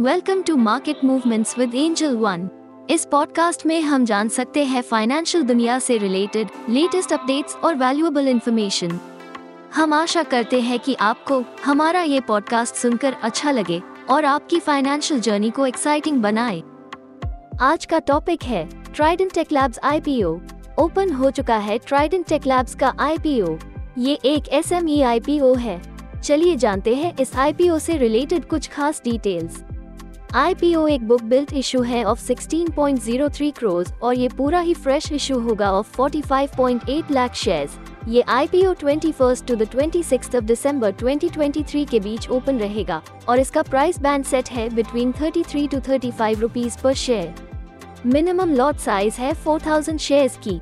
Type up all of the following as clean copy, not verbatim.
Welcome to market movements with Angel One. इस podcast में हम जान सकते हैं फाइनेंशियल दुनिया से रिलेटेड लेटेस्ट अपडेट्स और वैल्यूएबल इंफॉर्मेशन। हम आशा करते हैं कि आपको हमारा ये पॉडकास्ट सुनकर अच्छा लगे और आपकी फाइनेंशियल जर्नी को एक्साइटिंग बनाए। आज का टॉपिक है ट्राइडेंट टेक्लैब्स IPO। ओपन हो चुका है ट्राइडेंट टेक्लैब्स का IPO। ये एक SME IPO है। चलिए जानते हैं इस IPO से रिलेटेड कुछ खास डिटेल्स। IPO एक बुक बिल्ट इशू है ऑफ 16.03 करोड़ और ये पूरा ही फ्रेश इशू होगा ऑफ 45.8 लाख शेयर्स। ये IPO 21 टू द 26 ऑफ दिसंबर 2023 के बीच ओपन रहेगा और इसका प्राइस बैंड सेट है between 33 to 35 rupees per share. Minimum lot size है 4000 शेयर्स की।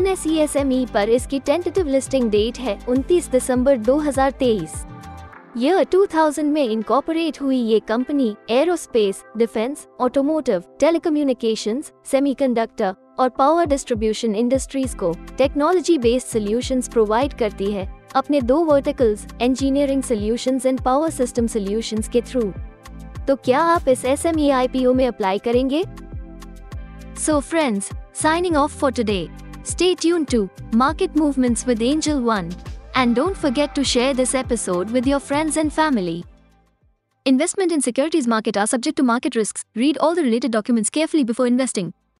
NSE SME पर इसकी टेंटेटिव लिस्टिंग डेट है 29 दिसंबर 2023। ईयर 2000 में इनकॉर्पोरेट हुई ये company aerospace, defence, automotive, telecommunications, semiconductor और पावर डिस्ट्रीब्यूशन इंडस्ट्रीज को टेक्नोलॉजी बेस्ड सॉल्यूशंस प्रोवाइड करती है अपने दो verticals engineering solutions and power system solutions के थ्रू। तो क्या आप इस SME IPO में अप्लाई करेंगे? So friends, signing off for today. Stay tuned to market movements with Angel One. And don't forget to share this episode with your friends and family. Investment in securities market are subject to market risks. Read all the related documents carefully before investing.